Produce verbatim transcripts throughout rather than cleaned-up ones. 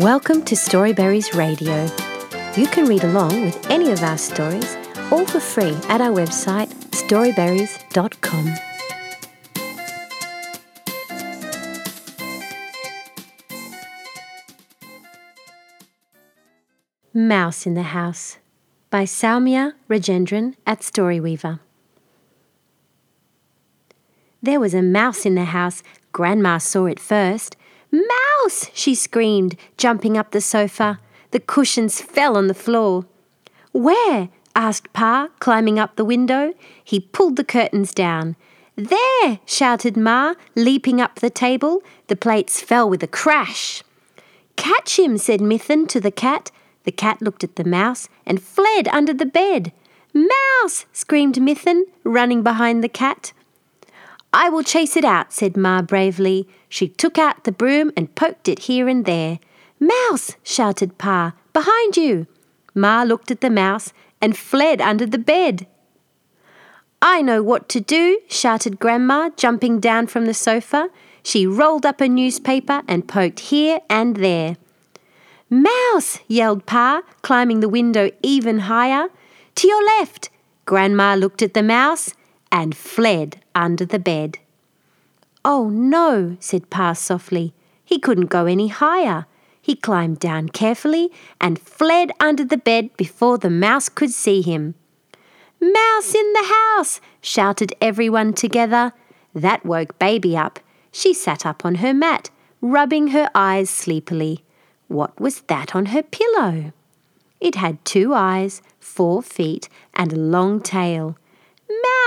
Welcome to Storyberries Radio. You can read along with any of our stories, all for free, at our website, storyberries dot com. Mouse in the House by Soumya Rajendran at Storyweaver. There was a mouse in the house. Grandma saw it first. "Mouse!" she screamed, jumping up the sofa. The cushions fell on the floor. "Where?" asked Pa, climbing up the window. He pulled the curtains down. "There!" shouted Ma, leaping up the table. The plates fell with a crash. "Catch him!" said Mithin to the cat. The cat looked at the mouse and fled under the bed. "Mouse!" screamed Mithin, running behind the cat. "I will chase it out," said Ma bravely. She took out the broom and poked it here and there. "Mouse!" shouted Pa, "behind you!" Ma looked at the mouse and fled under the bed. "I know what to do," shouted Grandma, jumping down from the sofa. She rolled up a newspaper and poked here and there. "Mouse!" yelled Pa, climbing the window even higher. "To your left!" Grandma looked at the mouse and fled under the bed. "Oh no," said Pa softly. He couldn't go any higher. He climbed down carefully and fled under the bed before the mouse could see him. "Mouse in the house!" shouted everyone together. That woke Baby up. She sat up on her mat, rubbing her eyes sleepily. What was that on her pillow? It had two eyes, four feet, and a long tail.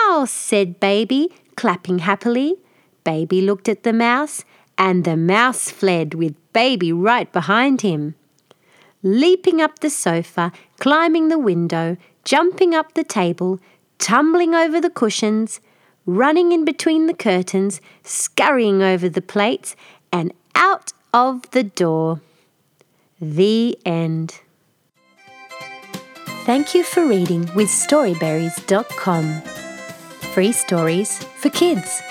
"Mouse!" said Baby, clapping happily. Baby looked at the mouse, and the mouse fled with Baby right behind him. Leaping up the sofa, climbing the window, jumping up the table, tumbling over the cushions, running in between the curtains, scurrying over the plates, and out of the door. The end. Thank you for reading with storyberries dot com. Free stories for kids.